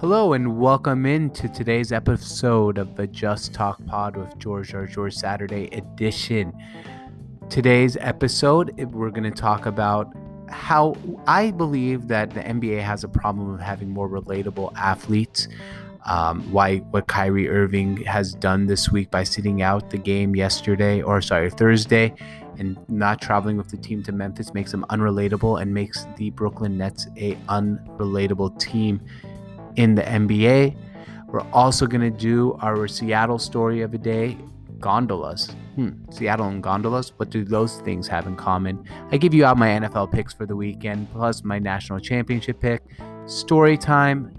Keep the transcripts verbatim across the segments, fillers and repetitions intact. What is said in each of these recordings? Hello and welcome into today's episode of the Just Talk Pod with George, our George Saturday edition. Today's episode, we're going to talk about how I believe that the N B A has a problem of having more relatable athletes. Um, why what Kyrie Irving has done this week by sitting out the game yesterday, or sorry, Thursday, and not traveling with the team to Memphis makes him unrelatable and makes the Brooklyn Nets a unrelatable team in the N B A. We're also going to do our Seattle story of the day, gondolas. Hmm, Seattle and gondolas, what do those things have in common? I give you out my N F L picks for the weekend, plus my national championship pick, story time,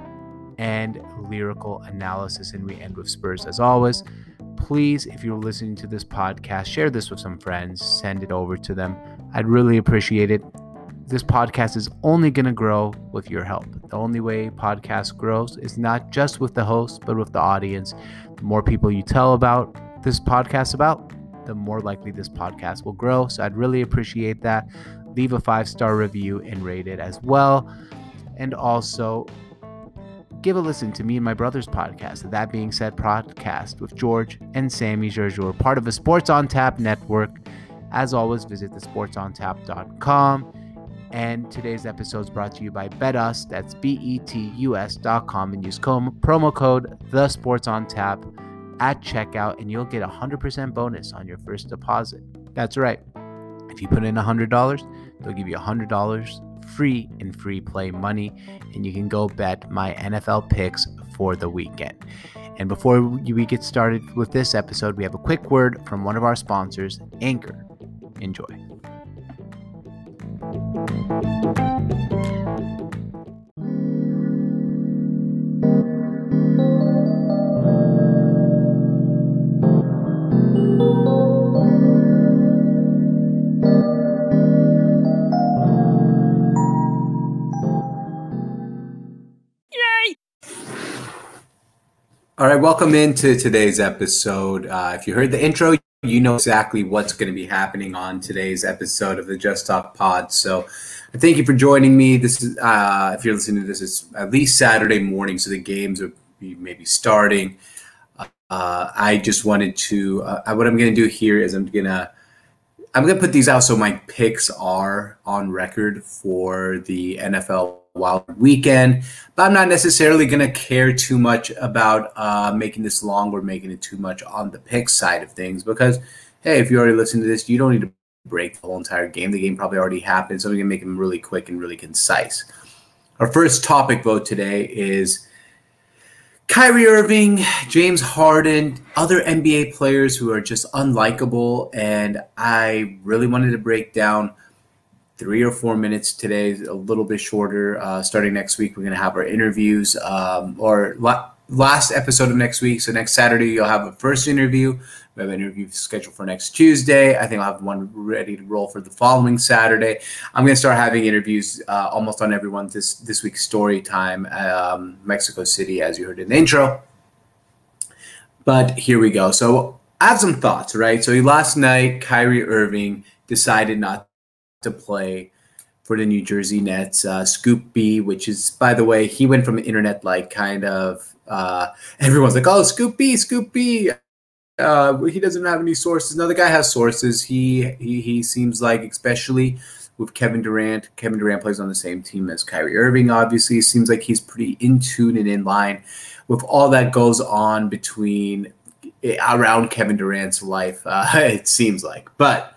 and lyrical analysis. And we end with Spurs as always. Please, if you're listening to this podcast, share this with some friends, send it over to them. I'd really appreciate it. This podcast is only going to grow with your help. The only way podcast grows is not just with the host, but with the audience. The more people you tell about this podcast about, the more likely this podcast will grow. So I'd really appreciate that. Leave a five-star review and rate it as well. And also give a listen to me and my brother's podcast, That Being Said Podcast with George and Sammy George. We're part of the Sports on Tap network. As always, visit the sports on tap dot com. And today's episode is brought to you by BetUs. That's B E T U S dot com, and use com- promo code TheSportsOnTap at checkout, and you'll get a one hundred percent bonus on your first deposit. That's right. If you put in one hundred dollars, they'll give you one hundred dollars free in free play money, and you can go bet my N F L picks for the weekend. And before we get started with this episode, we have a quick word from one of our sponsors, Anchor. Enjoy. All right, welcome into today's episode. Uh, if you heard the intro, you know exactly what's going to be happening on today's episode of the Just Talk Pod. So thank you for joining me. This is, uh, if you're listening to this, it's at least Saturday morning, so the games are maybe starting. Uh, I just wanted to, uh, what I'm going to do here is I'm going to, I'm going to put these out so my picks are on record for the N F L Wild weekend, but I'm not necessarily going to care too much about uh, making this long or making it too much on the pick side of things, because hey, if you already listened to this, you don't need to break the whole entire game. The game probably already happened, so we can make them really quick and really concise. Our first topic vote today is Kyrie Irving, James Harden, other N B A players who are just unlikable, and I really wanted to break down three or four minutes today, a little bit shorter. Uh, starting next week, we're going to have our interviews, um, or la- last episode of next week. So next Saturday, you'll have a first interview. We have an interview scheduled for next Tuesday. I think I'll have one ready to roll for the following Saturday. I'm going to start having interviews uh, almost on everyone this, this week's story time, um, Mexico City, as you heard in the intro. But here we go. So I have some thoughts, right? So last night, Kyrie Irving decided not to play for the New Jersey Nets. uh, Scoop B, which is, by the way, he went from internet like kind of uh, everyone's like, oh, Scoop B, Scoop B. Uh, he doesn't have any sources. No, the guy has sources. He he he seems like, especially with Kevin Durant. Kevin Durant plays on the same team as Kyrie Irving. Obviously, it seems like he's pretty in tune and in line with all that goes on between around Kevin Durant's life. Uh, it seems like, but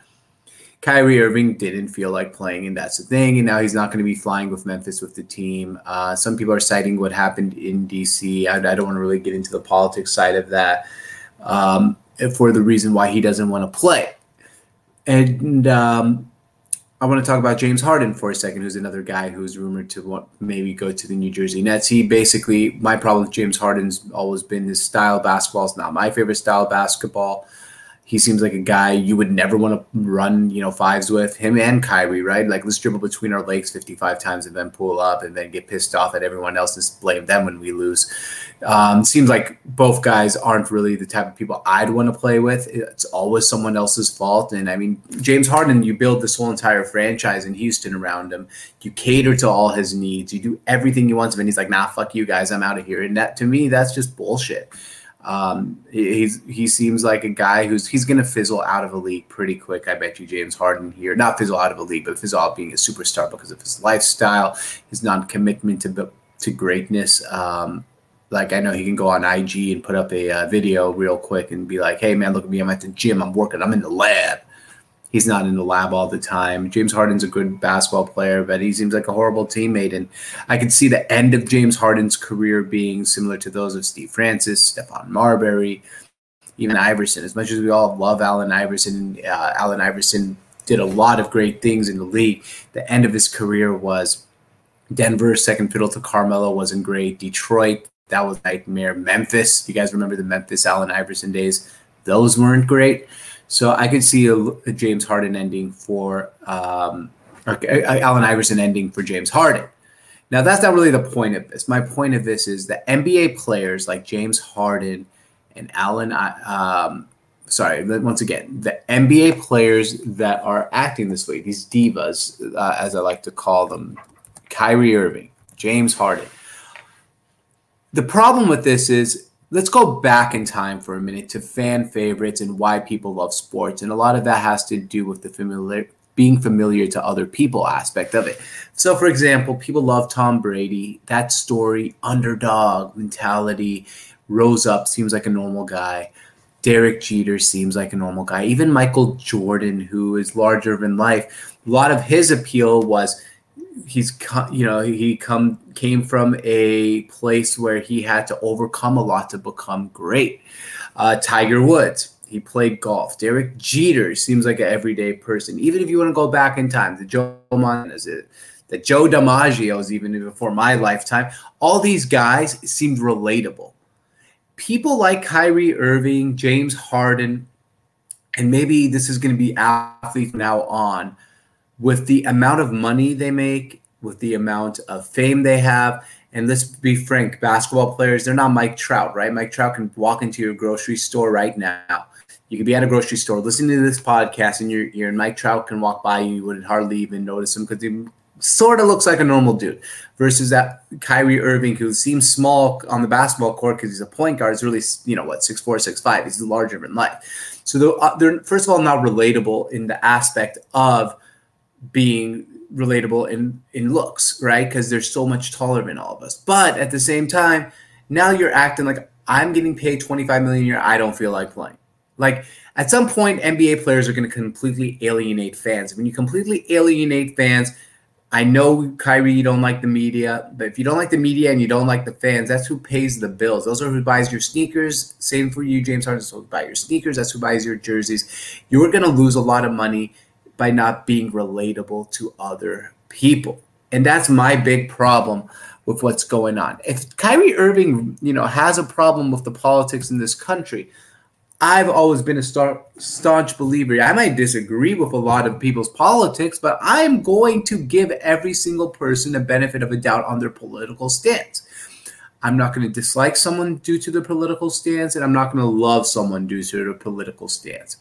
Kyrie Irving didn't feel like playing, and that's the thing. And now he's not going to be flying with Memphis with the team. Uh, some people are citing what happened in D C. I, I don't want to really get into the politics side of that um, for the reason why he doesn't want to play. And um, I want to talk about James Harden for a second, who's another guy who's rumored to want, maybe go to the New Jersey Nets. He basically, my problem with James Harden's always been his style of basketball. It's not my favorite style of basketball. He seems like a guy you would never want to run, you know, fives with. Him and Kyrie, right? Like, let's dribble between our legs fifty-five times and then pull up and then get pissed off at everyone else and blame them when we lose. Um, seems like both guys aren't really the type of people I'd want to play with. It's always someone else's fault. And, I mean, James Harden, you build this whole entire franchise in Houston around him. You cater to all his needs. You do everything he wants. And he's like, nah, fuck you guys. I'm out of here. And that, to me, that's just bullshit. Um, he's, he seems like a guy who's, he's going to fizzle out of a league pretty quick. I bet you James Harden here, not fizzle out of a league, but fizzle out being a superstar because of his lifestyle, his non-commitment to, to greatness. Um, like I know he can go on I G and put up a uh, video real quick and be like, hey man, look at me. I'm at the gym. I'm working. I'm in the lab. He's not in the lab all the time. James Harden's a good basketball player, but he seems like a horrible teammate. And I could see the end of James Harden's career being similar to those of Steve Francis, Stephon Marbury, even Iverson. As much as we all love Allen Iverson, uh, Allen Iverson did a lot of great things in the league. The end of his career was Denver, second fiddle to Carmelo, wasn't great. Detroit, that was a nightmare. Memphis, you guys remember the Memphis Allen Iverson days? Those weren't great. So I could see a, a James Harden ending for um, okay, Allen Iverson ending for James Harden. Now, that's not really the point of this. My point of this is that N B A players like James Harden and Allen um, – sorry, once again, the N B A players that are acting this way, these divas, uh, as I like to call them, Kyrie Irving, James Harden. The problem with this is, let's go back in time for a minute to fan favorites and why people love sports. And a lot of that has to do with the familiar, being familiar to other people aspect of it. So, for example, people love Tom Brady. That story, underdog mentality, rose up, seems like a normal guy. Derek Jeter seems like a normal guy. Even Michael Jordan, who is larger than life, a lot of his appeal was he's, you know, he come came from a place where he had to overcome a lot to become great. Uh, Tiger Woods, he played golf. Derek Jeter seems like an everyday person. Even if you want to go back in time, the Joe Montana's, the Joe DiMaggio's, even before my lifetime, all these guys seemed relatable. People like Kyrie Irving, James Harden, and maybe this is going to be athletes now on, with the amount of money they make, with the amount of fame they have, and let's be frank, basketball players, they're not Mike Trout, right? Mike Trout can walk into your grocery store right now. You could be at a grocery store listening to this podcast in your ear, and Mike Trout can walk by you. You would hardly even notice him because he sort of looks like a normal dude versus that Kyrie Irving who seems small on the basketball court because he's a point guard. He's really, you know, what, six four, six five. He's larger in life. So they're, they're, first of all, not relatable in the aspect of being relatable in, in looks, right? Because they're so much taller than all of us. But at the same time, now you're acting like I'm getting paid twenty-five million dollars a year. I don't feel like playing. Like at some point, N B A players are going to completely alienate fans. When you completely alienate fans, I know, Kyrie, you don't like the media, but if you don't like the media and you don't like the fans, that's who pays the bills. Those are who buys your sneakers. Same for you, James Harden. So who buys your sneakers. That's who buys your jerseys. You're going to lose a lot of money by not being relatable to other people. And that's my big problem with what's going on. If Kyrie Irving, you know, has a problem with the politics in this country, I've always been a star, staunch believer. I might disagree with a lot of people's politics, but I'm going to give every single person a benefit of a doubt on their political stance. I'm not going to dislike someone due to their political stance, and I'm not going to love someone due to their political stance.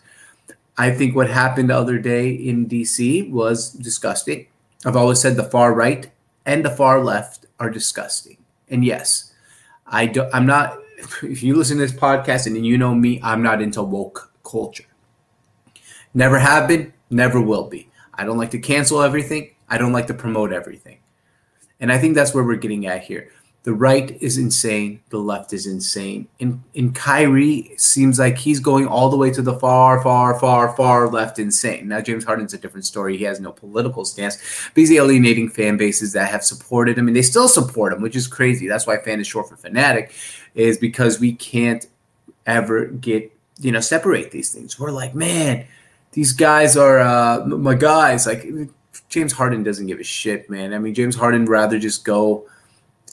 I think what happened the other day in D C was disgusting. I've always said the far right and the far left are disgusting. And yes, I do, I'm not, if you listen to this podcast and you know me, I'm not into woke culture. Never have been, never will be. I don't like to cancel everything. I don't like to promote everything. And I think that's where we're getting at here. The right is insane. The left is insane. And, and Kyrie seems like he's going all the way to the far, far, far, far left insane. Now, James Harden's a different story. He has no political stance. But he's alienating fan bases that have supported him. And they still support him, which is crazy. That's why fan is short for fanatic, is because we can't ever get, you know, separate these things. We're like, man, these guys are uh, my guys. Like, James Harden doesn't give a shit, man. I mean, James Harden rather just go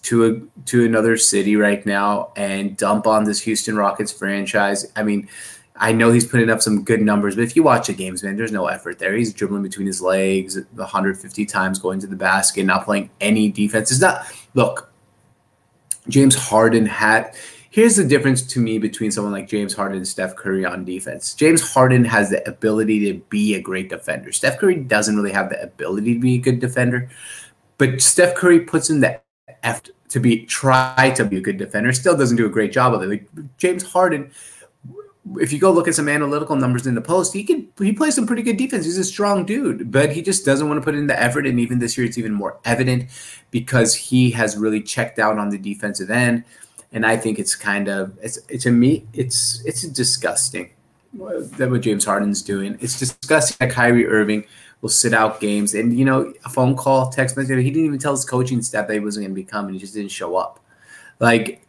to a to another city right now and dump on this Houston Rockets franchise. I mean, I know he's putting up some good numbers, but if you watch the games, man, there's no effort there. He's dribbling between his legs one hundred fifty times, going to the basket, not playing any defense. It's not – look, James Harden had – here's the difference to me between someone like James Harden and Steph Curry on defense. James Harden has the ability to be a great defender. Steph Curry doesn't really have the ability to be a good defender, but Steph Curry puts in the effort to be try to be a good defender. Still doesn't do a great job of it. Like James Harden – if you go look at some analytical numbers in the post, he can he plays some pretty good defense. He's a strong dude, but he just doesn't want to put in the effort. And even this year, it's even more evident because he has really checked out on the defensive end. And I think it's kind of it's it's a me it's it's disgusting that what James Harden's doing. It's disgusting that Kyrie Irving will sit out games and you know a phone call, text message. He didn't even tell his coaching staff that he wasn't going to be coming. He just didn't show up. Like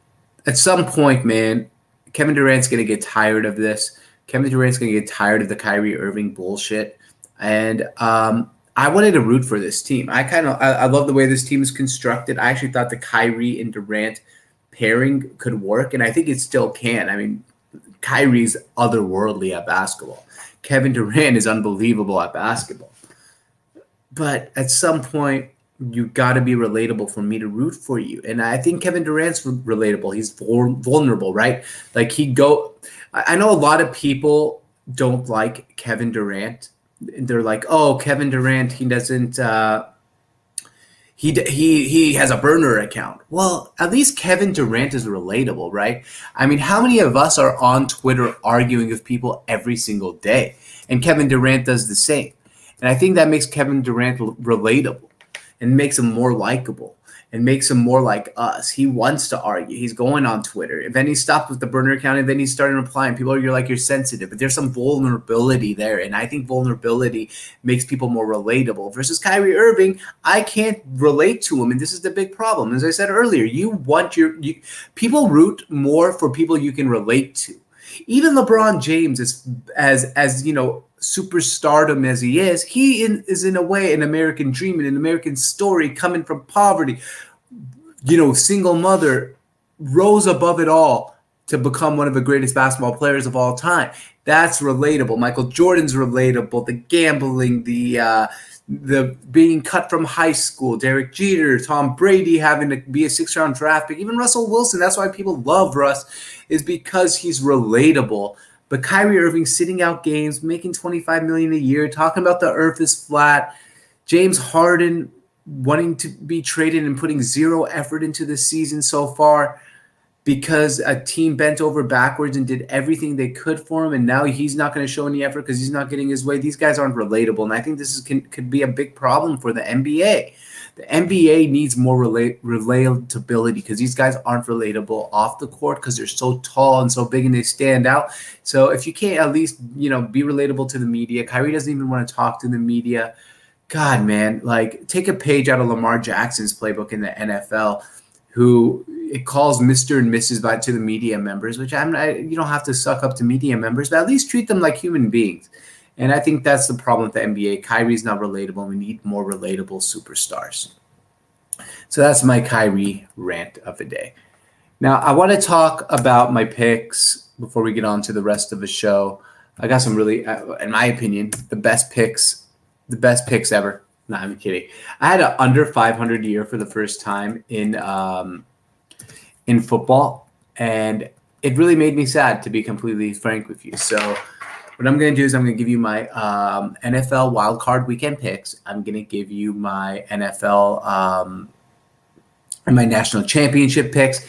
at some point, man. Kevin Durant's going to get tired of this. Kevin Durant's going to get tired of the Kyrie Irving bullshit. And um, I wanted to root for this team. I kind of I, I love the way this team is constructed. I actually thought the Kyrie and Durant pairing could work, and I think it still can. I mean, Kyrie's otherworldly at basketball. Kevin Durant is unbelievable at basketball. But at some point, you got to be relatable for me to root for you. And I think Kevin Durant's relatable. He's vulnerable, right? Like he go – I know a lot of people don't like Kevin Durant. They're like, oh, Kevin Durant, he doesn't uh, – he, he, he has a burner account. Well, at least Kevin Durant is relatable, right? I mean, how many of us are on Twitter arguing with people every single day? And Kevin Durant does the same. And I think that makes Kevin Durant relatable. And makes him more likable and makes him more like us. He wants to argue. He's going on Twitter. And then he stopped with the burner account and then he started replying. People are you're like, you're sensitive. But there's some vulnerability there. And I think vulnerability makes people more relatable. Versus Kyrie Irving, I can't relate to him. And this is the big problem. As I said earlier, you want your you, people root more for people you can relate to. Even LeBron James is as as you know superstardom as he is, he in, is in a way an American dream and an American story coming from poverty, you know, single mother, rose above it all to become one of the greatest basketball players of all time. That's relatable. Michael Jordan's relatable. The gambling, the uh, the being cut from high school, Derek Jeter, Tom Brady having to be a six-round draft pick, even Russell Wilson. That's why people love Russ is because he's relatable. But Kyrie Irving sitting out games, making twenty-five million dollars a year, talking about the earth is flat, James Harden wanting to be traded and putting zero effort into the season so far because a team bent over backwards and did everything they could for him, and now he's not going to show any effort because he's not getting his way. These guys aren't relatable, and I think this is, can, could be a big problem for the N B A. The N B A needs more relate, relatability because these guys aren't relatable off the court because they're so tall and so big and they stand out. So if you can't at least, you know, be relatable to the media, Kyrie doesn't even want to talk to the media. God, man, like take a page out of Lamar Jackson's playbook in the N F L, who it calls Mister and Missus by to the media members, which I'm I, you don't have to suck up to media members, but at least treat them like human beings. And I think that's the problem with the N B A. Kyrie's not relatable. We need more relatable superstars. So that's my Kyrie rant of the day. Now, I want to talk about my picks before we get on to the rest of the show. I got some really, in my opinion, the best picks, the best picks ever. No, I'm kidding. I had an under five hundred year for the first time in um, in football. And it really made me sad, to be completely frank with you. So what I'm going to do is I'm going to give you my um, N F L wildcard weekend picks. I'm going to give you my N F L um, and my national championship picks.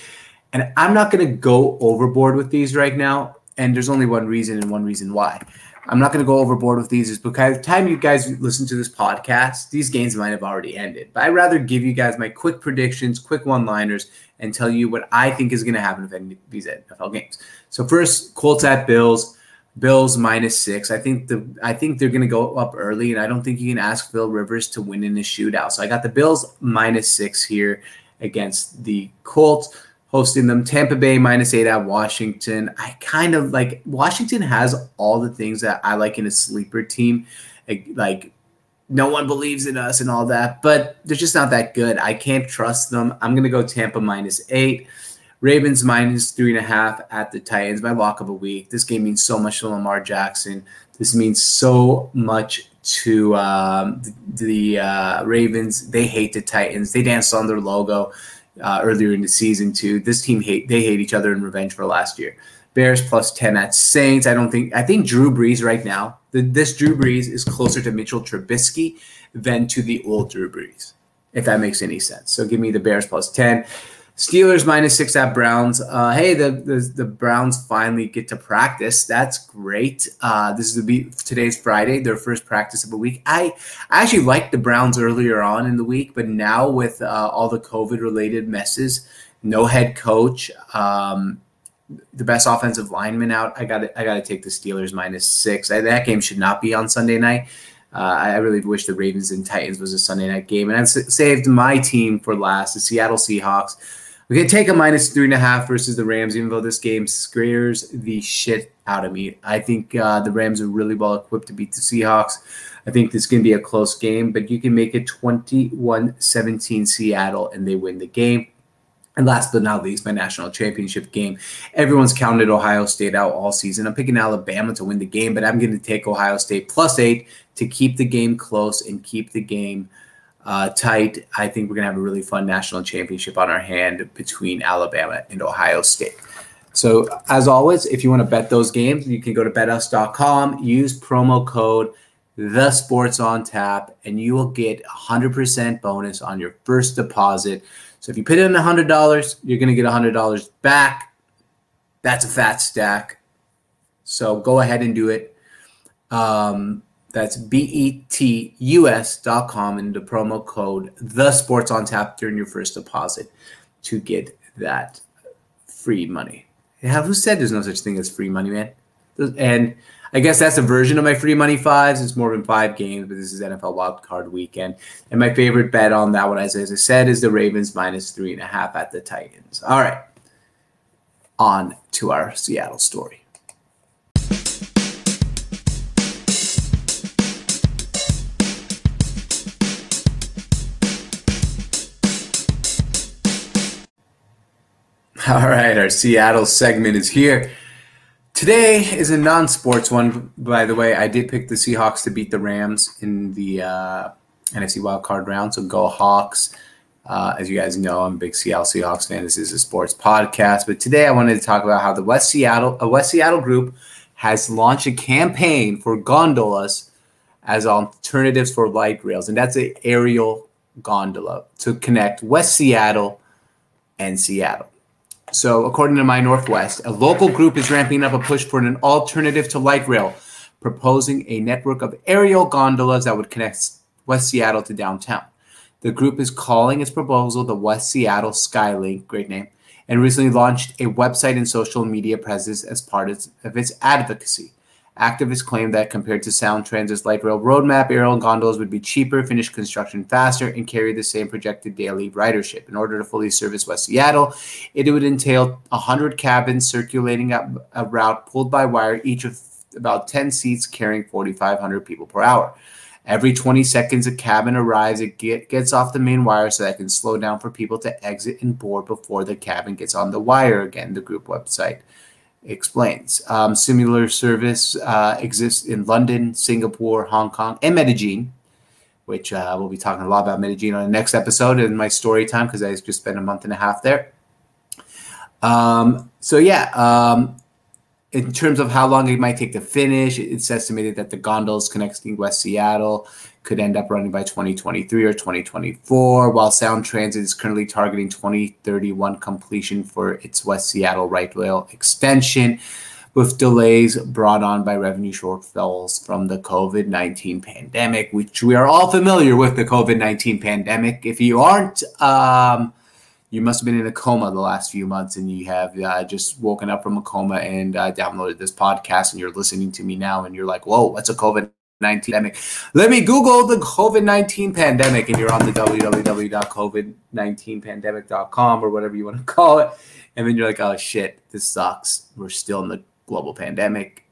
And I'm not going to go overboard with these right now. And there's only one reason and one reason why. I'm not going to go overboard with these is because by the time you guys listen to this podcast, these games might have already ended. But I'd rather give you guys my quick predictions, quick one-liners, and tell you what I think is going to happen with these N F L games. So first, Colts at Bills. Bills minus six. I think the I think they're going to go up early, and I don't think you can ask Phil Rivers to win in a shootout. So I got the Bills minus six here against the Colts, hosting them. Tampa Bay minus eight at Washington. I kind of like – Washington has all the things that I like in a sleeper team. Like, like no one believes in us and all that, but they're just not that good. I can't trust them. I'm going to go Tampa minus eight. Ravens minus three and a half at the Titans by lock of a week. This game means so much to Lamar Jackson. This means so much to um, the, the uh, Ravens. They hate the Titans. They danced on their logo uh, earlier in the season too. This team hate they hate each other in revenge for last year. Bears plus ten at Saints. I don't think I think Drew Brees right now. The, this Drew Brees is closer to Mitchell Trubisky than to the old Drew Brees, if that makes any sense. So give me the Bears plus ten. Steelers minus six at Browns. Uh, hey, the, the the Browns finally get to practice. That's great. Uh, this is the be today's Friday, their first practice of the week. I, I actually liked the Browns earlier on in the week, but now with uh, all the COVID-related messes, no head coach, um, the best offensive lineman out, I got I got to take the Steelers minus six. I, that game should not be on Sunday night. Uh, I really wish the Ravens and Titans was a Sunday night game, and I've s- saved my team for last, the Seattle Seahawks. We can take a minus three and a half versus the Rams, even though this game scares the shit out of me. I think uh, the Rams are really well equipped to beat the Seahawks. I think this is going to be a close game, but you can make it twenty-one seventeen Seattle, and they win the game. And last but not least, my national championship game. Everyone's counted Ohio State out all season. I'm picking Alabama to win the game, but I'm going to take Ohio State plus eight to keep the game close and keep the game Uh, tight. I think we're going to have a really fun national championship on our hand between Alabama and Ohio State. So as always, if you want to bet those games, you can go to bet us dot com, use promo code TheSportsOnTap, and you will get one hundred percent bonus on your first deposit. So if you put in one hundred dollars, you're going to get one hundred dollars back. That's a fat stack. So go ahead and do it. Um, That's B E T U S dot com and the promo code The Sports on Tap during your first deposit to get that free money. Yeah, who said there's no such thing as free money, man? And I guess that's a version of my free money fives. It's more than five games, but this is N F L Wild Card Weekend. And my favorite bet on that one, as I said, is the Ravens minus three and a half at the Titans. All right, on to our Seattle story. All right, our Seattle segment is here. Today is a non-sports one, by the way. I did pick the Seahawks to beat the Rams in the uh, N F C wildcard round, so go Hawks. Uh, as you guys know, I'm a big Seattle Seahawks fan. This is a sports podcast. But today I wanted to talk about how the West Seattle, a West Seattle group has launched a campaign for gondolas as alternatives for light rails, and that's an aerial gondola to connect West Seattle and Seattle. So according to My Northwest, a local group is ramping up a push for an alternative to light rail, proposing a network of aerial gondolas that would connect West Seattle to downtown. The group is calling its proposal the West Seattle Skylink, great name, and recently launched a website and social media presence as part of its advocacy. Activists claim that compared to Sound Transit's light rail roadmap, aerial gondolas would be cheaper, finish construction faster, and carry the same projected daily ridership. In order to fully service West Seattle, it would entail one hundred cabins circulating up a route pulled by wire, each of about ten seats carrying forty-five hundred people per hour. Every twenty seconds a cabin arrives, it get, gets off the main wire so that it can slow down for people to exit and board before the cabin gets on the wire again, the group website explains. Um, similar service uh, exists in London, Singapore, Hong Kong, and Medellin, which uh, we'll be talking a lot about Medellin on the next episode in my story time because I just spent a month and a half there. Um, so yeah, um, in terms of how long it might take to finish, it's estimated that the gondolas connecting West Seattle could end up running by twenty twenty-three or twenty twenty-four, while Sound Transit is currently targeting twenty thirty-one completion for its West Seattle right rail extension, with delays brought on by revenue shortfalls from the COVID nineteen pandemic, which we are all familiar with, the COVID nineteen pandemic. If you aren't, um, you must have been in a coma the last few months, and you have uh, just woken up from a coma and uh, downloaded this podcast, and you're listening to me now, and you're like, whoa, what's a COVID nineteen pandemic? Let me Google the COVID nineteen pandemic, and you're on the w w w dot covid nineteen pandemic dot com or whatever you want to call it. And then you're like, oh shit, this sucks. We're still in the global pandemic.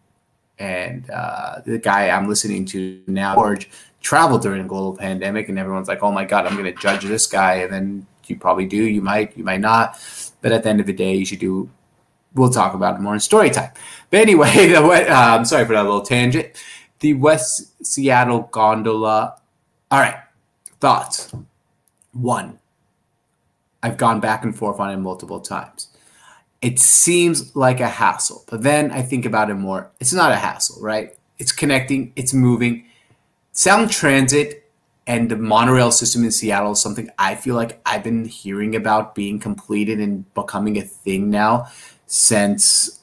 And uh, the guy I'm listening to now, George, traveled during a global pandemic, and everyone's like, oh my God, I'm going to judge this guy. And then you probably do. You might, you might not. But at the end of the day, you should do. We'll talk about it more in story time. But anyway, the, uh, I'm sorry for that little tangent. The West Seattle gondola. All right, thoughts. One, I've gone back and forth on it multiple times. It seems like a hassle, but then I think about it more. It's not a hassle, right? It's connecting, it's moving. Sound Transit and the monorail system in Seattle is something I feel like I've been hearing about being completed and becoming a thing now since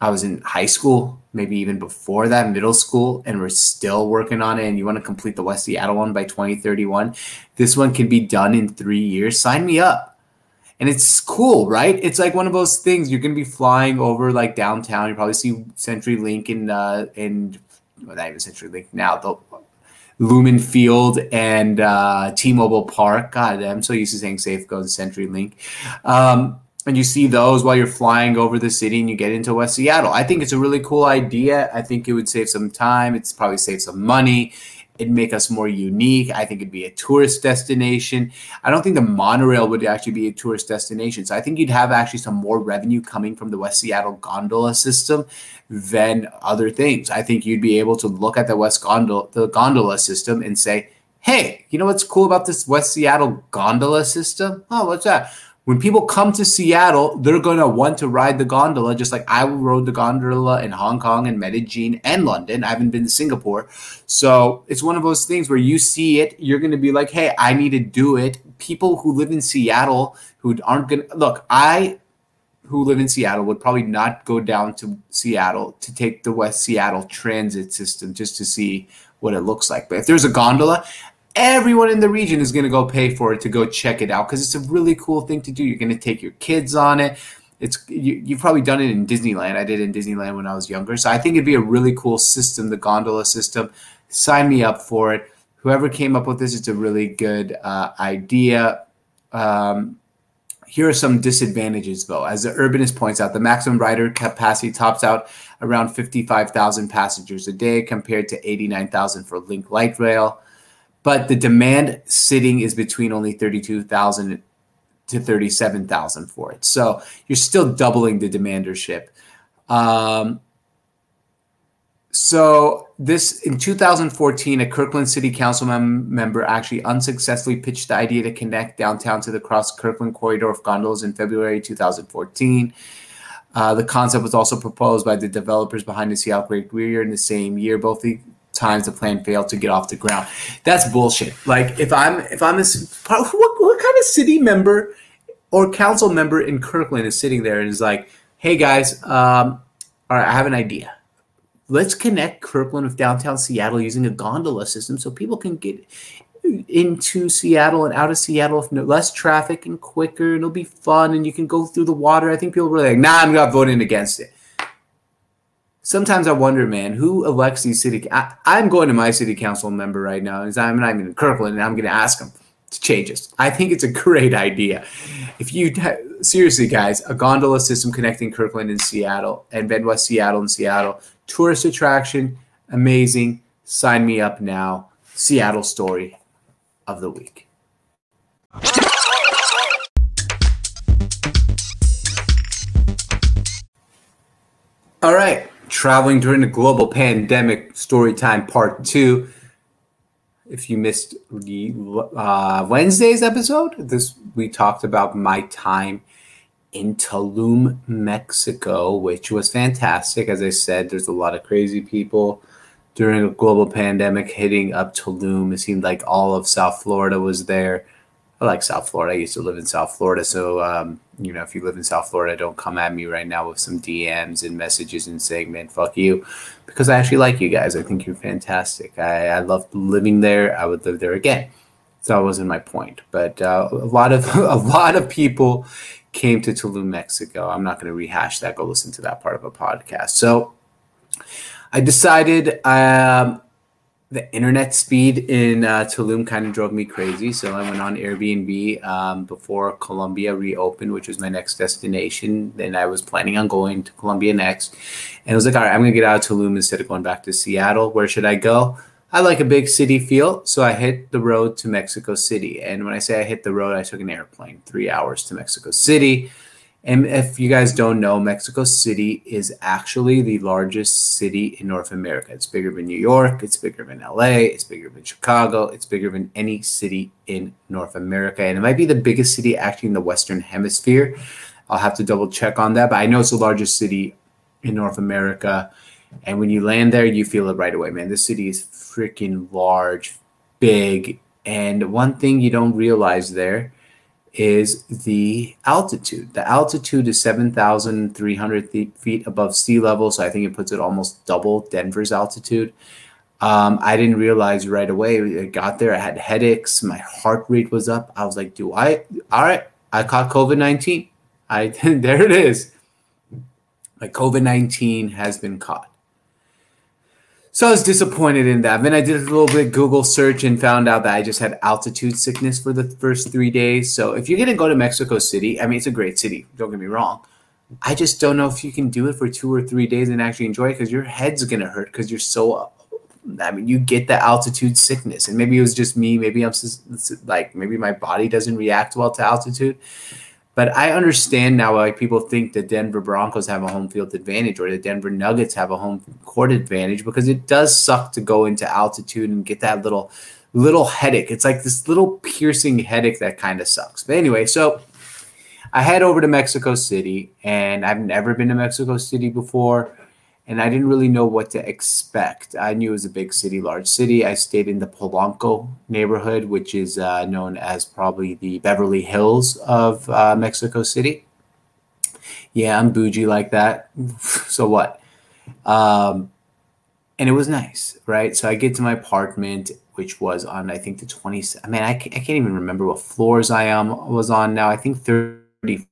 I was in high school, maybe even before that, middle school, and we're still working on it, and you want to complete the West Seattle one by twenty thirty-one. This one can be done in three years. Sign me up. And it's cool, right? It's like one of those things. You're going to be flying over like downtown. You probably see CenturyLink and, uh, and well, not even CenturyLink now, the Lumen Field and uh, T-Mobile Park. God, I'm so used to saying Safeco and CenturyLink. Um, and you see those while you're flying over the city and you get into West Seattle. I think it's a really cool idea. I think it would save some time. It's probably save some money. It'd make us more unique. I think it'd be a tourist destination. I don't think the monorail would actually be a tourist destination. So I think you'd have actually some more revenue coming from the West Seattle gondola system than other things. I think you'd be able to look at the West gondola, the gondola system and say, hey, you know what's cool about this West Seattle gondola system? Oh, what's that? When people come to Seattle, they're going to want to ride the gondola, just like I rode the gondola in Hong Kong and Medellin and London. I haven't been to Singapore. So it's one of those things where you see it, you're going to be like, hey, I need to do it. People who live in Seattle who aren't going to – look, I who live in Seattle would probably not go down to Seattle to take the West Seattle transit system just to see what it looks like. But if there's a gondola – everyone in the region is going to go pay for it to go check it out because it's a really cool thing to do. You're going to take your kids on it. It's you, You've probably done it in Disneyland. I did it in Disneyland when I was younger. So I think it'd be a really cool system, the gondola system. Sign me up for it. Whoever came up with this, it's a really good uh, idea. Um, here are some disadvantages, though. As the urbanist points out, the maximum rider capacity tops out around fifty-five thousand passengers a day compared to eighty-nine thousand for Link Light Rail. But the demand sitting is between only thirty-two thousand to thirty-seven thousand for it. So you're still doubling the demandership. Um, so this in two thousand fourteen, a Kirkland City Council mem- member actually unsuccessfully pitched the idea to connect downtown to the cross Kirkland corridor of gondolas in February two thousand fourteen. Uh, the concept was also proposed by the developers behind the Seattle Great Weir in the same year. Both the times the plan failed to get off the ground. That's bullshit. Like if I'm if I'm a what, what kind of city member or council member in Kirkland is sitting there and is like, hey guys, um, all right, I have an idea. Let's connect Kirkland with downtown Seattle using a gondola system so people can get into Seattle and out of Seattle with no, less traffic and quicker, and it'll be fun and you can go through the water. I think people were like, nah, I'm not voting against it. Sometimes I wonder, man, who elects these city? I, I'm going to my city council member right now. And I'm not even in Kirkland, and I'm going to ask him to change this. I think it's a great idea. If you seriously, guys, a gondola system connecting Kirkland and Seattle, and then West Seattle and Seattle, tourist attraction, amazing. Sign me up now. Seattle story of the week. All right. Traveling during the global pandemic, story time part two. If you missed the uh, Wednesday's episode, this we talked about my time in Tulum, Mexico, which was fantastic. As I said, there's a lot of crazy people during a global pandemic hitting up Tulum. It seemed like all of South Florida was there. I like South Florida. I used to live in South Florida. So, um, you know, if you live in South Florida, don't come at me right now with some D Ms and messages and saying, man, fuck you, because I actually like you guys. I think you're fantastic. I, I loved living there. I would live there again. So that wasn't my point. But uh, a lot of a lot of people came to Tulum, Mexico. I'm not going to rehash that. Go listen to that part of a podcast. So I decided um, the internet speed in uh, Tulum kind of drove me crazy. So I went on Airbnb um, before Colombia reopened, which was my next destination. Then I was planning on going to Colombia next. And I was like, all right, I'm going to get out of Tulum instead of going back to Seattle. Where should I go? I like a big city feel. So I hit the road to Mexico City. And when I say I hit the road, I took an airplane, three hours to Mexico City. And if you guys don't know, Mexico City is actually the largest city in North America. It's bigger than New York. It's bigger than L A. It's bigger than Chicago. It's bigger than any city in North America. And it might be the biggest city actually in the Western Hemisphere. I'll have to double check on that. But I know it's the largest city in North America. And when you land there, you feel it right away, man. This city is freaking large, big. And one thing you don't realize there is the altitude. The altitude is seven thousand three hundred feet above sea level, so I think it puts it almost double Denver's altitude. Um, I didn't realize right away. I got there, I had headaches, my heart rate was up. I was like, do I? All right, I caught COVID nineteen. I there it is. My COVID nineteen has been caught. So I was disappointed in that. Then I did a little bit Google search and found out that I just had altitude sickness for the first three days. So if you're going to go to Mexico City, I mean, it's a great city. Don't get me wrong. I just don't know if you can do it for two or three days and actually enjoy it, because your head's going to hurt because you're so up. I mean, you get the altitude sickness. And maybe it was just me. Maybe I'm like, maybe my body doesn't react well to altitude. But I understand now why people think the Denver Broncos have a home field advantage or the Denver Nuggets have a home court advantage, because it does suck to go into altitude and get that little little headache. It's like this little piercing headache that kind of sucks. But anyway, so I head over to Mexico City, and I've never been to Mexico City before, and I didn't really know what to expect. I knew it was a big city, large city. I stayed in the Polanco neighborhood, which is uh, known as probably the Beverly Hills of uh, Mexico City. Yeah, I'm bougie like that. So what? Um, and it was nice, right? So I get to my apartment, which was on, I think, the twentieth. I mean, I can't, I can't even remember what floors I um, was on now. I think thirty,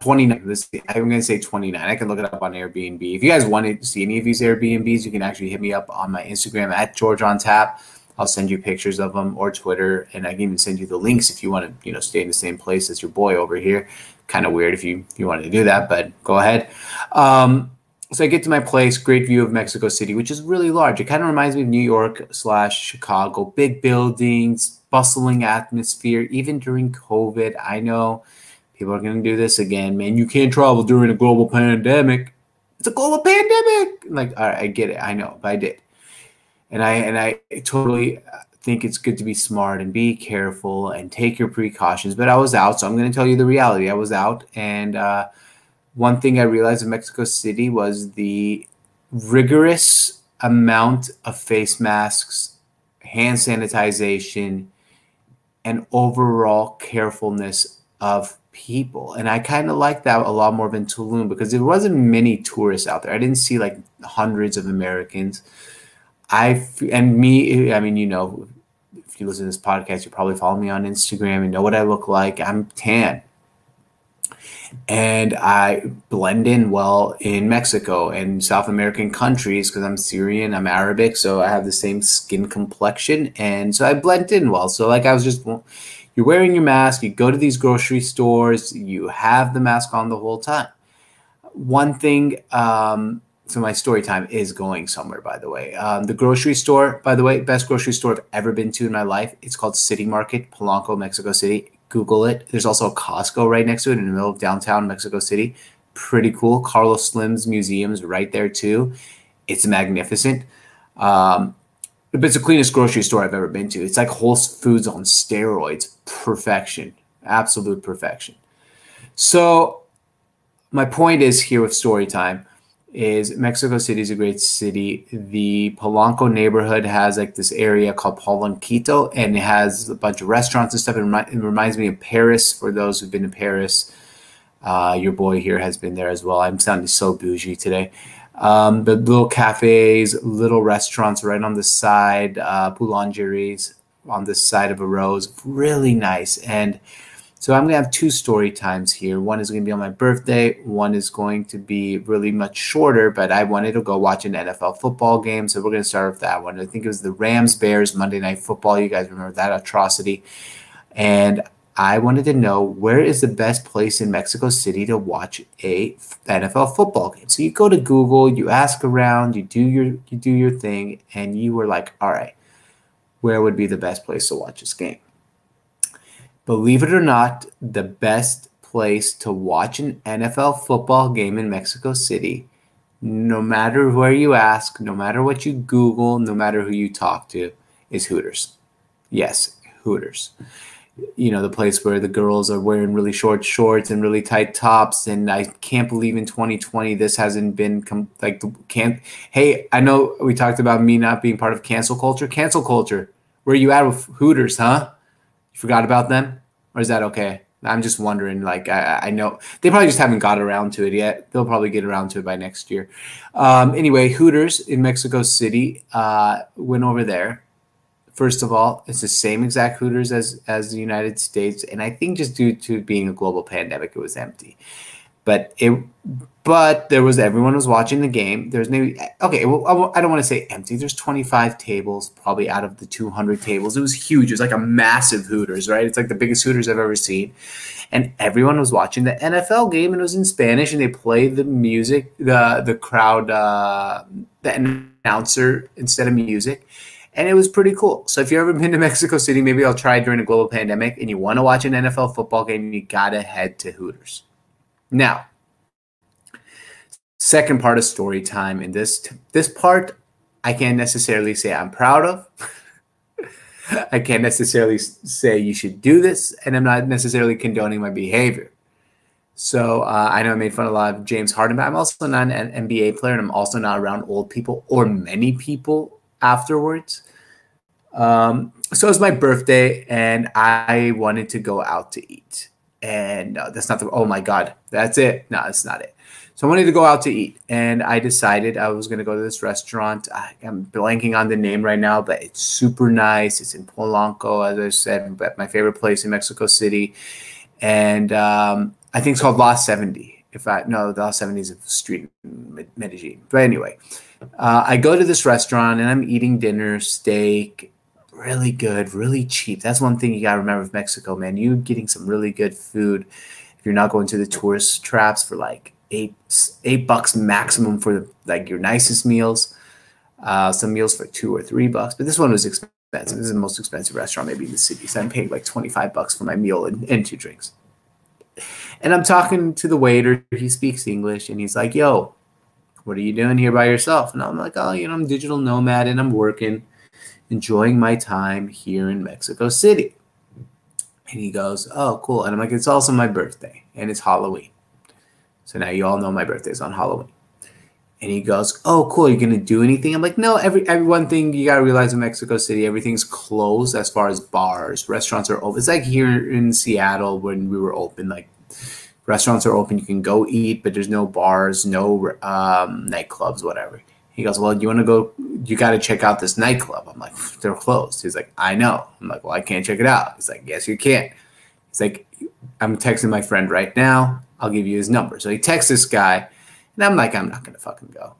twenty-nine. This, I'm going to say twenty-nine. I can look it up on Airbnb. If you guys want to see any of these Airbnbs, you can actually hit me up on my Instagram at George on Tap. I'll send you pictures of them, or Twitter, and I can even send you the links if you want to, you know, stay in the same place as your boy over here. Kind of weird if you if you wanted to do that, but go ahead. Um, so I get to my place, great view of Mexico City, which is really large. It kind of reminds me of New York slash Chicago, big buildings, bustling atmosphere. Even during COVID, I know people are going to do this again, man. You can't travel during a global pandemic. It's a global pandemic. I'm like, all right, I get it. I know, but I did. And I and I totally think it's good to be smart and be careful and take your precautions. But I was out, so I'm going to tell you the reality. I was out, and uh, one thing I realized in Mexico City was the rigorous amount of face masks, hand sanitization, and overall carefulness of people. And I kind of like that a lot more than Tulum, because there wasn't many tourists out there. I didn't see like hundreds of Americans. I and me, I mean, you know, if you listen to this podcast, you probably follow me on Instagram and know what I look like. I'm tan, and I blend in well in Mexico and South American countries, because I'm Syrian, I'm Arabic, so I have the same skin complexion, and so I blend in well. So like I was just. Well, you're wearing your mask, you go to these grocery stores, you have the mask on the whole time. One thing, um, so my story time is going somewhere, by the way. Um, the grocery store, by the way, best grocery store I've ever been to in my life. It's called City Market, Polanco, Mexico City. Google it. There's also a Costco right next to it in the middle of downtown Mexico City. Pretty cool. Carlos Slim's museum's right there too. It's magnificent. Um, But it's the cleanest grocery store I've ever been to. It's like Whole Foods on steroids. Perfection. Absolute perfection. So my point is here with story time is Mexico City is a great city. The Polanco neighborhood has like this area called Polanquito, and it has a bunch of restaurants and stuff. It, remi- it reminds me of Paris for those who've been to Paris. Uh, your boy here has been there as well. I'm sounding so bougie today. Um, the little cafes, little restaurants right on the side, uh, boulangeries on the side of a road, really nice. And so I'm going to have two story times here. One is going to be on my birthday. One is going to be really much shorter, but I wanted to go watch an N F L football game. So we're going to start with that one. I think it was the Rams Bears Monday Night Football. You guys remember that atrocity. And I wanted to know, where is the best place in Mexico City to watch a N F L football game? So you go to Google, you ask around, you do your you do your thing, and you were like, all right, where would be the best place to watch this game? Believe it or not, the best place to watch an N F L football game in Mexico City, no matter where you ask, no matter what you Google, no matter who you talk to, is Hooters. Yes, Hooters. You know, the place where the girls are wearing really short shorts and really tight tops. And I can't believe in twenty twenty this hasn't been com- like can't. Hey, I know we talked about me not being part of cancel culture. Cancel culture. Where you at with Hooters, huh? You forgot about them? Or is that okay? I'm just wondering. Like, I, I know they probably just haven't got around to it yet. They'll probably get around to it by next year. Um, anyway, Hooters in Mexico City, uh, went over there. First of all, it's the same exact Hooters as as the United States, and I think just due to being a global pandemic, it was empty. But it, but there was everyone was watching the game. There's maybe okay. Well, I don't want to say empty. There's twenty-five tables, probably out of the two hundred tables. It was huge. It was like a massive Hooters, right? It's like the biggest Hooters I've ever seen, and everyone was watching the N F L game, and it was in Spanish, and they played the music, the the crowd, uh, the announcer instead of music. And it was pretty cool. So if you've ever been to Mexico City, maybe I'll try during a global pandemic, and you want to watch an N F L football game, you got to head to Hooters. Now, second part of story time. And this, this part, I can't necessarily say I'm proud of. I can't necessarily say you should do this, and I'm not necessarily condoning my behavior. So uh, I know I made fun of a lot of James Harden, but I'm also not an N B A player, and I'm also not around old people or many people afterwards. Um, so it was my birthday, and I wanted to go out to eat. And no, that's not the, oh my God, that's it. No, that's not it. So I wanted to go out to eat, and I decided I was going to go to this restaurant. I, I'm blanking on the name right now, but it's super nice. It's in Polanco, as I said, but my favorite place in Mexico City. And um, I think it's called La seventy. If I no, the seventies is a street in Medellin. But anyway, uh, I go to this restaurant and I'm eating dinner, steak, really good, really cheap. That's one thing you gotta remember with Mexico, man. You're getting some really good food if you're not going to the tourist traps for like eight eight bucks maximum for the, like your nicest meals. Uh, some meals for two or three bucks, but this one was expensive. This is the most expensive restaurant maybe in the city. So I'm paying like twenty-five bucks for my meal and, and two drinks. And I'm talking to the waiter. He speaks English, and he's like, yo, what are you doing here by yourself? And I'm like, oh, you know, I'm a digital nomad, and I'm working, enjoying my time here in Mexico City. And he goes, oh, cool. And I'm like, it's also my birthday, and it's Halloween. So now you all know my birthday is on Halloween. And he goes, oh, cool, you're going to do anything? I'm like, no, every, every one thing you got to realize in Mexico City, everything's closed as far as bars. Restaurants are open. It's like here in Seattle when we were open, like restaurants are open. You can go eat, but there's no bars, no um, nightclubs, whatever. He goes, well, you want to go, you got to check out this nightclub. I'm like, they're closed. He's like, I know. I'm like, well, I can't check it out. He's like, yes, you can. He's like, I'm texting my friend right now. I'll give you his number. So he texts this guy. And I'm like, I'm not going to fucking go.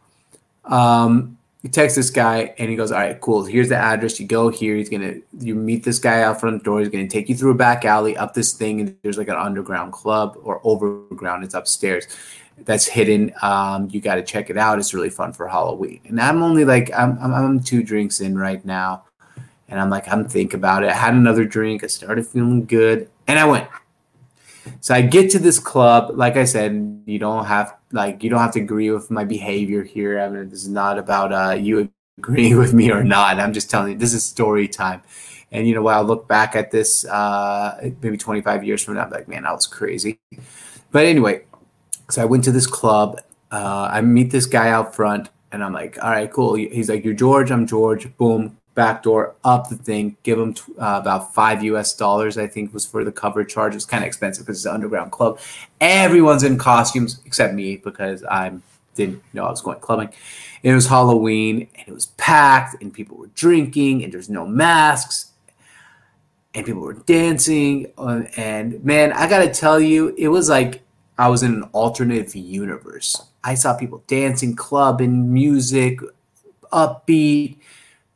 Um, you text this guy, and he goes, all right, cool. Here's the address. You go here. He's going to – you meet this guy out front of the door. He's going to take you through a back alley, up this thing, and there's like an underground club or overground. It's upstairs. That's hidden. Um, you got to check it out. It's really fun for Halloween. And I'm only like – I'm I'm two drinks in right now, and I'm like, I'm thinking about it. I had another drink. I started feeling good, and I went. So I get to this club. Like I said, you don't have like you don't have to agree with my behavior here. I mean, this is not about uh, you agreeing with me or not. I'm just telling you, this is story time. And you know, when I look back at this, uh, maybe twenty-five years from now, I'm like, man, I was crazy. But anyway, so I went to this club. Uh, I meet this guy out front, and I'm like, all right, cool. He's like, you're George. I'm George. Boom. Back door, up the thing, give him uh, about five U S dollars, I think, was for the cover charge. It was kind of expensive because it's an underground club. Everyone's in costumes except me because I didn't know I was going clubbing. It was Halloween, and it was packed, and people were drinking, and there's no masks, and people were dancing. And, man, I got to tell you, it was like I was in an alternative universe. I saw people dancing, clubbing, music, upbeat,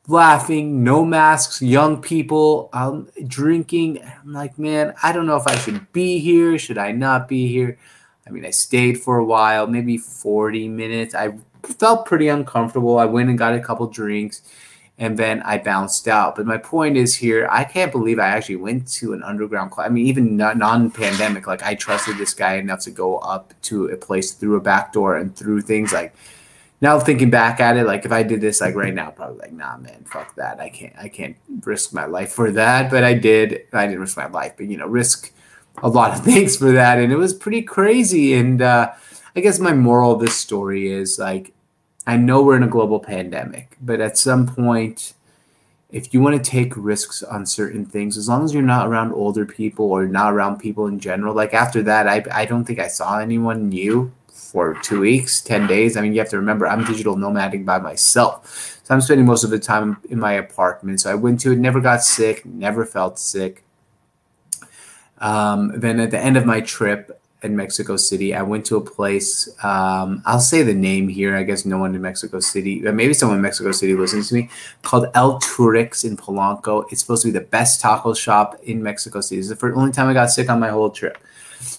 laughing, no masks, young people, um, drinking. I'm like, man, I don't know if I should be here. Should I not be here? I mean, I stayed for a while, maybe forty minutes. I felt pretty uncomfortable. I went and got a couple drinks, and then I bounced out. But my point is here, I can't believe I actually went to an underground club. I mean, even non-pandemic, like I trusted this guy enough to go up to a place through a back door and through things. Like now thinking back at it, like if I did this like right now, probably like, nah, man, fuck that. I can't, I can't risk my life for that. But I did. I didn't risk my life, but you know, risk a lot of things for that. And it was pretty crazy. And uh, I guess my moral of this story is like, I know we're in a global pandemic, but at some point, if you want to take risks on certain things, as long as you're not around older people or not around people in general, like after that, I I don't think I saw anyone new for two weeks, ten days. I mean, you have to remember, I'm digital nomading by myself. So I'm spending most of the time in my apartment. So I went to it, never got sick, never felt sick. Um, then at the end of my trip, in Mexico City, I went to a place, um, I'll say the name here, I guess no one in Mexico City, maybe someone in Mexico City listens to me, called El Turix in Polanco. It's supposed to be the best taco shop in Mexico City. It's the only time I got sick on my whole trip.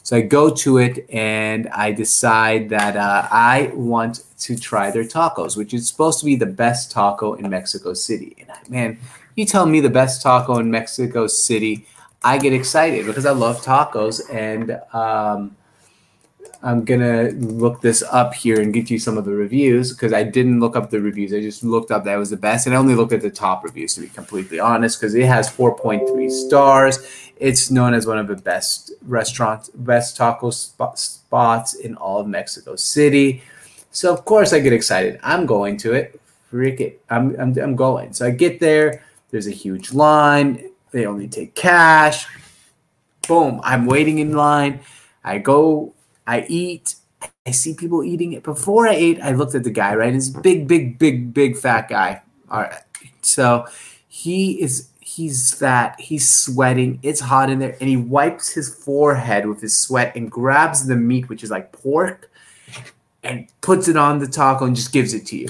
So I go to it and I decide that uh, I want to try their tacos, which is supposed to be the best taco in Mexico City. And I, man, you tell me the best taco in Mexico City, I get excited because I love tacos, and um, I'm going to look this up here and get you some of the reviews because I didn't look up the reviews. I just looked up that it was the best, and I only looked at the top reviews, to be completely honest, because it has four point three stars. It's known as one of the best restaurants, best taco sp- spots in all of Mexico City. So, of course, I get excited. I'm going to it. Freak it. I'm, I'm, I'm going. So I get there. There's a huge line. They only take cash. Boom. I'm waiting in line. I go. I eat. I see people eating it. Before I ate, I looked at the guy, right? He's big, big, big, big fat guy. All right. So he is, he's fat. He's sweating. It's hot in there. And he wipes his forehead with his sweat and grabs the meat, which is like pork, and puts it on the taco and just gives it to you.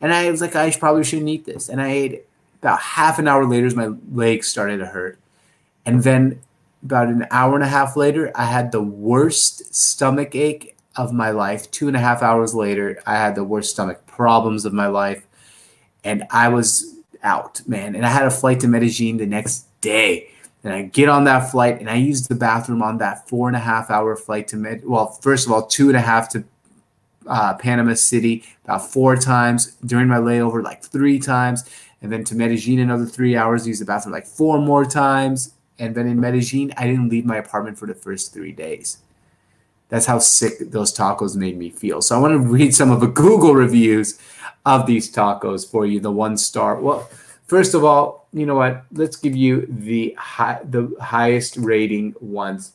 And I was like, I probably shouldn't eat this. And I ate it. About half an hour later, my legs started to hurt. And then about an hour and a half later, I had the worst stomach ache of my life. Two and a half hours later, I had the worst stomach problems of my life. And I was out, man. And I had a flight to Medellin the next day. And I get on that flight, and I used the bathroom on that four and a half hour flight to Med. Well, first of all, two and a half to uh, Panama City about four times. During my layover, like three times. And then to Medellin, another three hours, used the bathroom like four more times. And then in Medellin, I didn't leave my apartment for the first three days. That's how sick those tacos made me feel. So I want to read some of the Google reviews of these tacos for you, the one star. Well, first of all, you know what? Let's give you the high, the highest rating ones.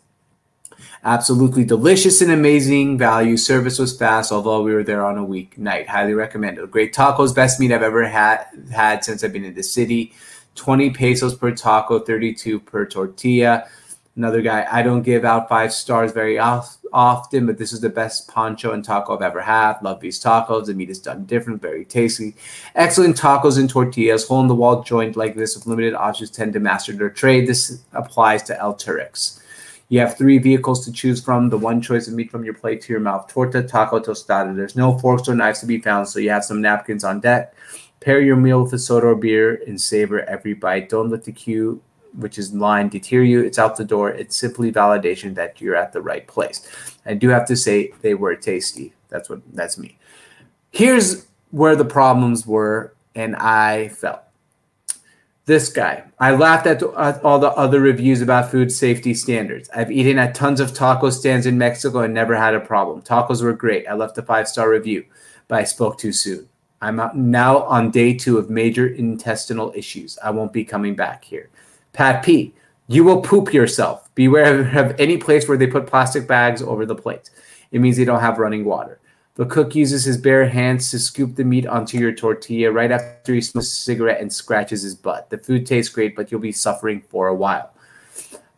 Absolutely delicious and amazing value. Service was fast, although we were there on a weeknight. Highly recommended. Great tacos. Best meat I've ever had, had since I've been in the city. twenty pesos per taco, thirty-two per tortilla. Another guy, I don't give out five stars very off, often, but this is the best poncho and taco I've ever had. Love these tacos. The meat is done different, very tasty. Excellent tacos and tortillas. Hole-in-the-wall joint like this with limited options tend to master their trade. This applies to El Turix. You have three vehicles to choose from, the one choice of meat from your plate to your mouth, torta, taco, tostada. There's no forks or knives to be found, so you have some napkins on deck. Pair your meal with a soda or beer and savor every bite. Don't let the queue, which is line, deter you. It's out the door. It's simply validation that you're at the right place. I do have to say they were tasty. That's what that's me. Here's where the problems were, and I felt. This guy, I laughed at all the other reviews about food safety standards. I've eaten at tons of taco stands in Mexico and never had a problem. Tacos were great. I left a five-star review, but I spoke too soon. I'm now on day two of major intestinal issues. I won't be coming back here. Pat P, you will poop yourself. Beware of any place where they put plastic bags over the plates. It means they don't have running water. The cook uses his bare hands to scoop the meat onto your tortilla right after he smokes a cigarette and scratches his butt. The food tastes great, but you'll be suffering for a while.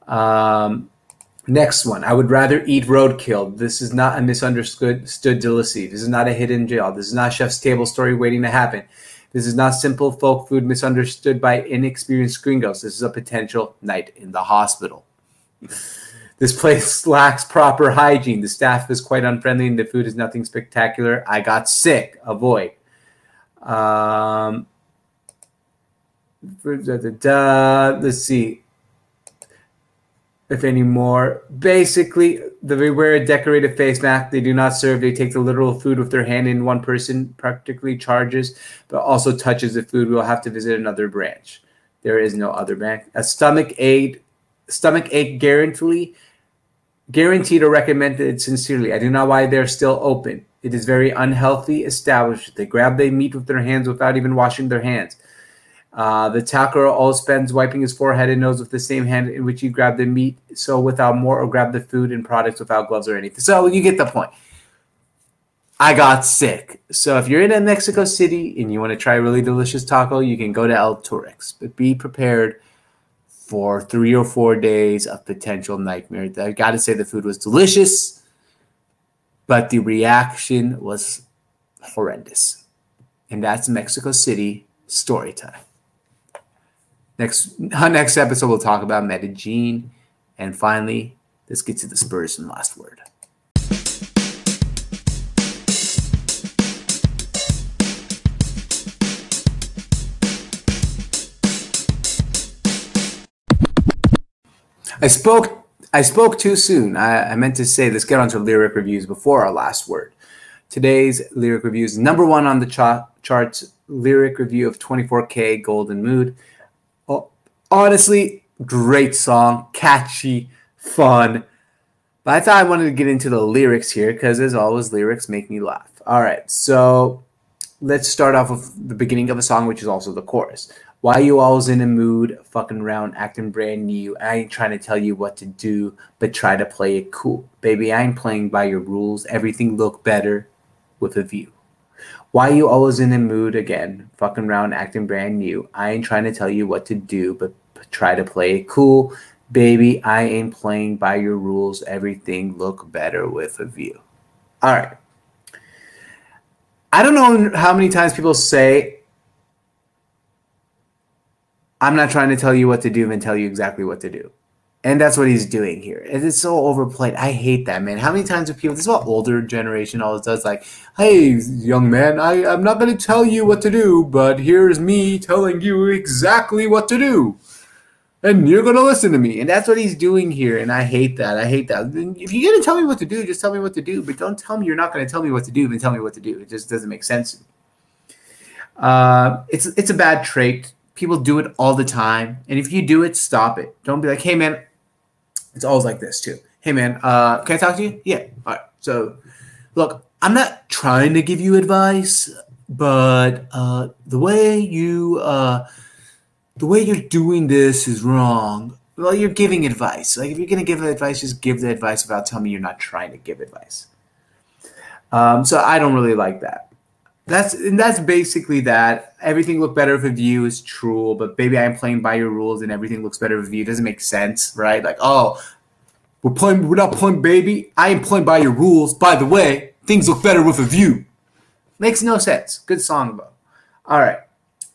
Um, next one. I would rather eat roadkill. This is not a misunderstood delicacy. This is not a hidden jail. This is not a chef's table story waiting to happen. This is not simple folk food misunderstood by inexperienced gringos. This is a potential night in the hospital. This place lacks proper hygiene. The staff is quite unfriendly, and the food is nothing spectacular. I got sick. Avoid. Um, Da, da, da. Let's see if any more. Basically, they wear a decorated face mask. They do not serve. They take the literal food with their hand in. One person practically charges, but also touches the food. We'll have to visit another branch. There is no other branch. A stomach ache, stomach ache guarantee, guaranteed or recommended sincerely. I do not know why they're still open. It is very unhealthy established. They grab their meat with their hands without even washing their hands. Uh, the tacker all spends wiping his forehead and nose with the same hand in which he grabbed the meat, so without more, or grab the food and products without gloves or anything. So you get the point. I got sick. So if you're in Mexico City and you want to try a really delicious taco, you can go to El Turix. But be prepared for three or four days of potential nightmare. I got to say the food was delicious, but the reaction was horrendous. And that's Mexico City story time. Next, our next episode, we'll talk about Medellin. And finally, let's get to the Spurs and last word. I spoke I spoke too soon. I, I meant to say, let's get on to lyric reviews before our last word. Today's lyric review is number one on the cha- charts, lyric review of twenty-four K Golden Mood. Honestly, great song, catchy, fun. But I thought I wanted to get into the lyrics here because, as always, lyrics make me laugh. All right, so let's start off with the beginning of a song, which is also the chorus. Why you always in a mood, fucking around, acting brand new. I ain't trying to tell you what to do, but try to play it cool. Baby, I ain't playing by your rules. Everything look better with a view. Why you always in a mood again, fucking around, acting brand new. I ain't trying to tell you what to do, but try to play it cool. Baby, I ain't playing by your rules. Everything look better with a view. All right. I don't know how many times people say, I'm not trying to tell you what to do and tell you exactly what to do. And that's what he's doing here. And it's so overplayed. I hate that, man. How many times do people, this is what older generation always does, like, hey, young man, I, I'm not going to tell you what to do, but here's me telling you exactly what to do. And you're going to listen to me. And that's what he's doing here. And I hate that. I hate that. If you're going to tell me what to do, just tell me what to do. But don't tell me you're not going to tell me what to do, then tell me what to do. It just doesn't make sense to me. Uh, it's, it's a bad trait. People do it all the time. And if you do it, stop it. Don't be like, hey, man, it's always like this too. Hey, man, uh, can I talk to you? Yeah. All right. So, look, I'm not trying to give you advice, but uh, the way you uh, the way you're doing this is wrong. Well, you're giving advice. Like, if you're gonna give advice, just give the advice without telling me you're not trying to give advice. Um, so I don't really like that. That's and that's basically that. Everything look better if a view is true, but baby, I'm playing by your rules, and everything looks better if a view doesn't make sense, right? Like, oh, we're playing, we're not playing, baby. I ain't playing by your rules. By the way, things look better with a view. Makes no sense. Good song though. All right,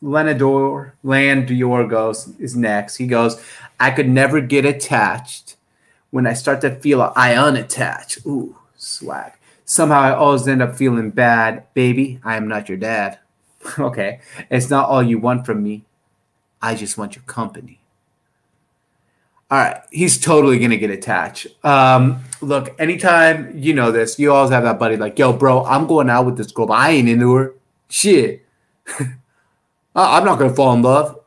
Lenador Landior goes is next. He goes, I could never get attached. When I start to feel I unattached. Ooh, swag. Somehow I always end up feeling bad. Baby, I am not your dad. Okay. It's not all you want from me. I just want your company. All right. He's totally going to get attached. Um, look, anytime you know this, you always have that buddy like, yo, bro, I'm going out with this girl, but I ain't into her. Shit. I'm not going to fall in love.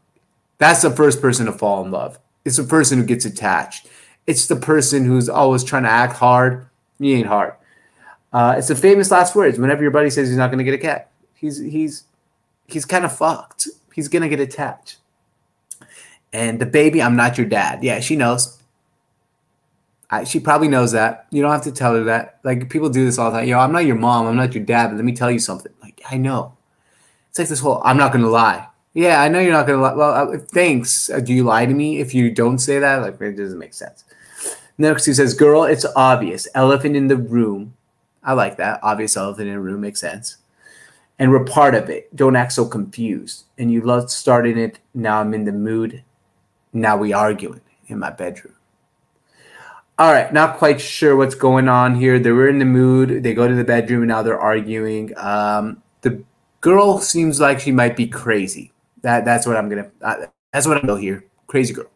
That's the first person to fall in love. It's the person who gets attached. It's the person who's always trying to act hard. You ain't hard. Uh, it's the famous last words. Whenever your buddy says he's not going to get a cat, he's he's he's kind of fucked. He's going to get attached. And the baby, I'm not your dad. Yeah, she knows. I, she probably knows that. You don't have to tell her that. Like, people do this all the time. Yo, I'm not your mom. I'm not your dad. But let me tell you something. Like, I know. It's like this whole, I'm not going to lie. Yeah, I know you're not going to lie. Well, I, thanks. Do you lie to me if you don't say that? Like, it doesn't make sense. Next, he says, girl, it's obvious. Elephant in the room. I like that. Obvious elephant in a room makes sense. And we're part of it. Don't act so confused. And you loved starting it. Now I'm in the mood. Now we arguing in my bedroom. All right. Not quite sure what's going on here. They were in the mood. They go to the bedroom and now they're arguing. Um, the girl seems like she might be crazy. That That's what I'm going to, That's what I know here. Crazy girl.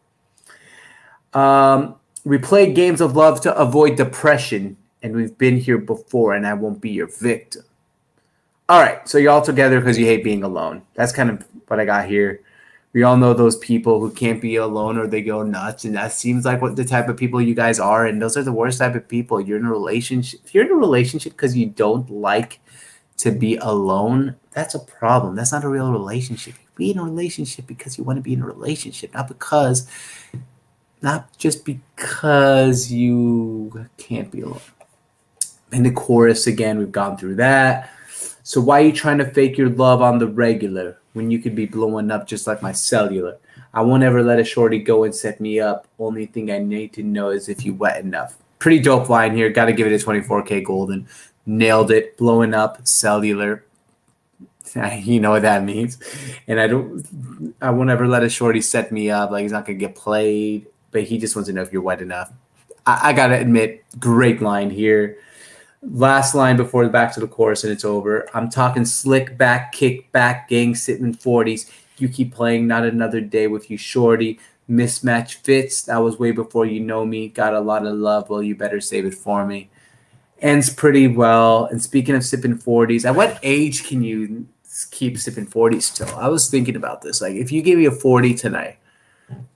Um, we play games of love to avoid depression, and we've been here before, and I won't be your victim. All right, so you're all together because you hate being alone. That's kind of what I got here. We all know those people who can't be alone or they go nuts, and that seems like what the type of people you guys are, and those are the worst type of people. You're in a relationship. If you're in a relationship because you don't like to be alone, that's a problem. That's not a real relationship. You be in a relationship because you want to be in a relationship, not because, not just because you can't be alone. And the chorus, again, we've gone through that. So why are you trying to fake your love on the regular when you could be blowing up just like my cellular? I won't ever let a shorty go and set me up. Only thing I need to know is if you wet enough. Pretty dope line here. Got to give it a twenty-four K Golden. Nailed it. Blowing up, cellular. You know what that means. And I don't. I won't ever let a shorty set me up. Like, he's not going to get played. But he just wants to know if you're wet enough. I, I got to admit, great line here. Last line before the back to the chorus, and it's over. I'm talking slick back, kick back, gang sitting in forties. You keep playing, not another day with you, shorty. Mismatch fits. That was way before you know me. Got a lot of love. Well, you better save it for me. Ends pretty well. And speaking of sipping forties, at what age can you keep sipping forties still? I was thinking about this. Like, if you gave me a forty tonight,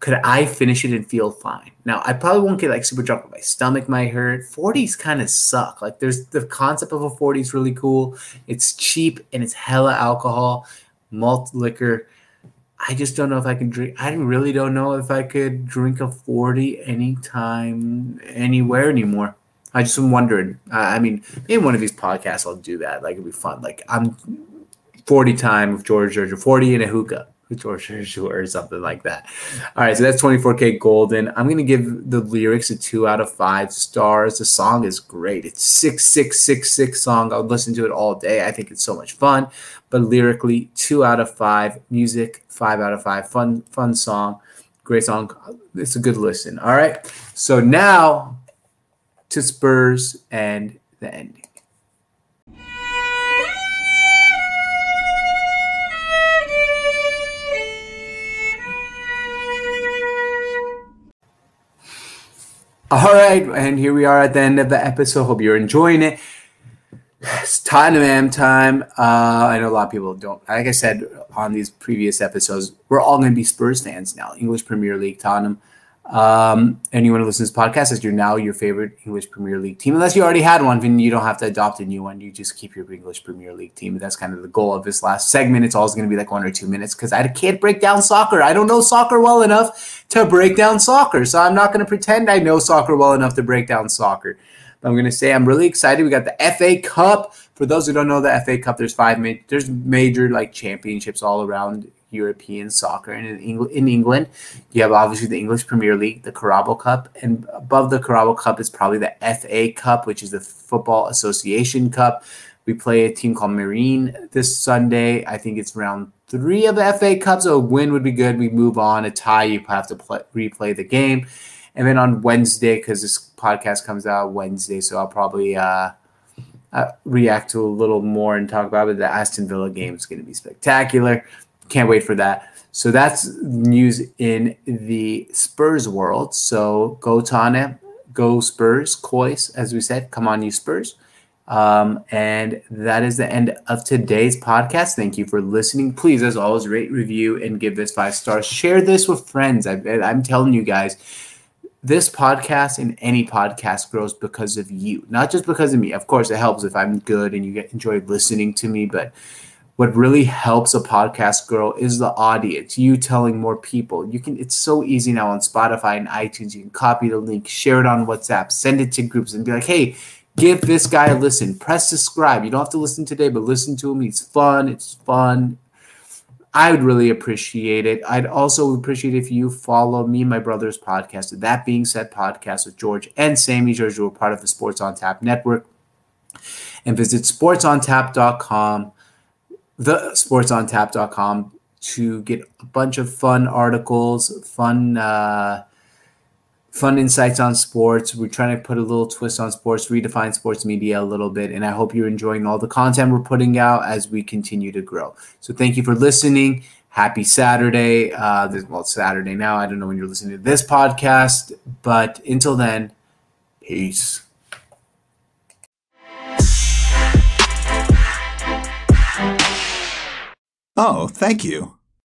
could I finish it and feel fine? Now, I probably won't get like super drunk, but my stomach might hurt. forties kind of suck. Like, there's the concept of a forty is really cool. It's cheap and it's hella alcohol, malt liquor. I just don't know if I can drink. I really don't know if I could drink a forty anytime, anywhere anymore. I just am wondering. Uh, I mean, in one of these podcasts, I'll do that. Like, it'd be fun. Like, I'm forty time with George George, forty in a hookah. Or, or something like that. All right, so that's twenty-four K Golden. I'm going to give the lyrics a two out of five stars. The song is great. It's six six six six song. I would listen to it all day. I think it's so much fun. But lyrically, two out of five. Music, five out of five. Fun, fun song. Great song. It's a good listen. All right, so now to Spurs and the ending. All right, and here we are at the end of the episode. Hope you're enjoying it. It's Tottenham time. Uh, I know a lot of people don't. Like I said on these previous episodes, we're all going to be Spurs fans now. English Premier League, Tottenham. Um, anyone who listens to this podcast is you're now your favorite English Premier League team. Unless you already had one, then you don't have to adopt a new one. You just keep your English Premier League team. That's kind of the goal of this last segment. It's always going to be like one or two minutes because I can't break down soccer. I don't know soccer well enough to break down soccer. So I'm not going to pretend I know soccer well enough to break down soccer. But I'm going to say I'm really excited. We got the F A Cup. For those who don't know the F A Cup, there's five ma- there's major like championships all around European soccer, and in England, in England, you have obviously the English Premier League, the Carabao Cup, and above the Carabao Cup is probably the F A Cup, which is the Football Association Cup. We play a team called Marine this Sunday. I think it's round three of the F A Cup, so a win would be good. We move on. A tie, you have to play, replay the game. And then on Wednesday, because this podcast comes out Wednesday, so I'll probably uh, uh, react to a little more and talk about it. The Aston Villa game is going to be spectacular. Can't wait for that. So that's news in the Spurs world. So go Tottenham, go Spurs, Coys, as we said. Come on, you Spurs. Um, and that is the end of today's podcast. Thank you for listening. Please, as always, rate, review, and give this five stars. Share this with friends. I, I'm telling you guys, this podcast and any podcast grows because of you, not just because of me. Of course, it helps if I'm good and you get, enjoy listening to me, but what really helps a podcast grow is the audience, you telling more people. You can. It's so easy now on Spotify and iTunes. You can copy the link, share it on WhatsApp, send it to groups and be like, hey, give this guy a listen. Press subscribe. You don't have to listen today, but listen to him. He's fun. It's fun. I would really appreciate it. I'd also appreciate if you follow me and my brother's podcast, That Being Said Podcast with George and Sammy George, who are part of the Sports on Tap network. And visit sports on tap dot com. The sports on tap dot com to get a bunch of fun articles, fun uh, fun insights on sports. We're trying to put a little twist on sports, redefine sports media a little bit, and I hope you're enjoying all the content we're putting out as we continue to grow. So thank you for listening. Happy Saturday. Uh, this, well, it's Saturday now. I don't know when you're listening to this podcast, but until then, peace. Oh, thank you.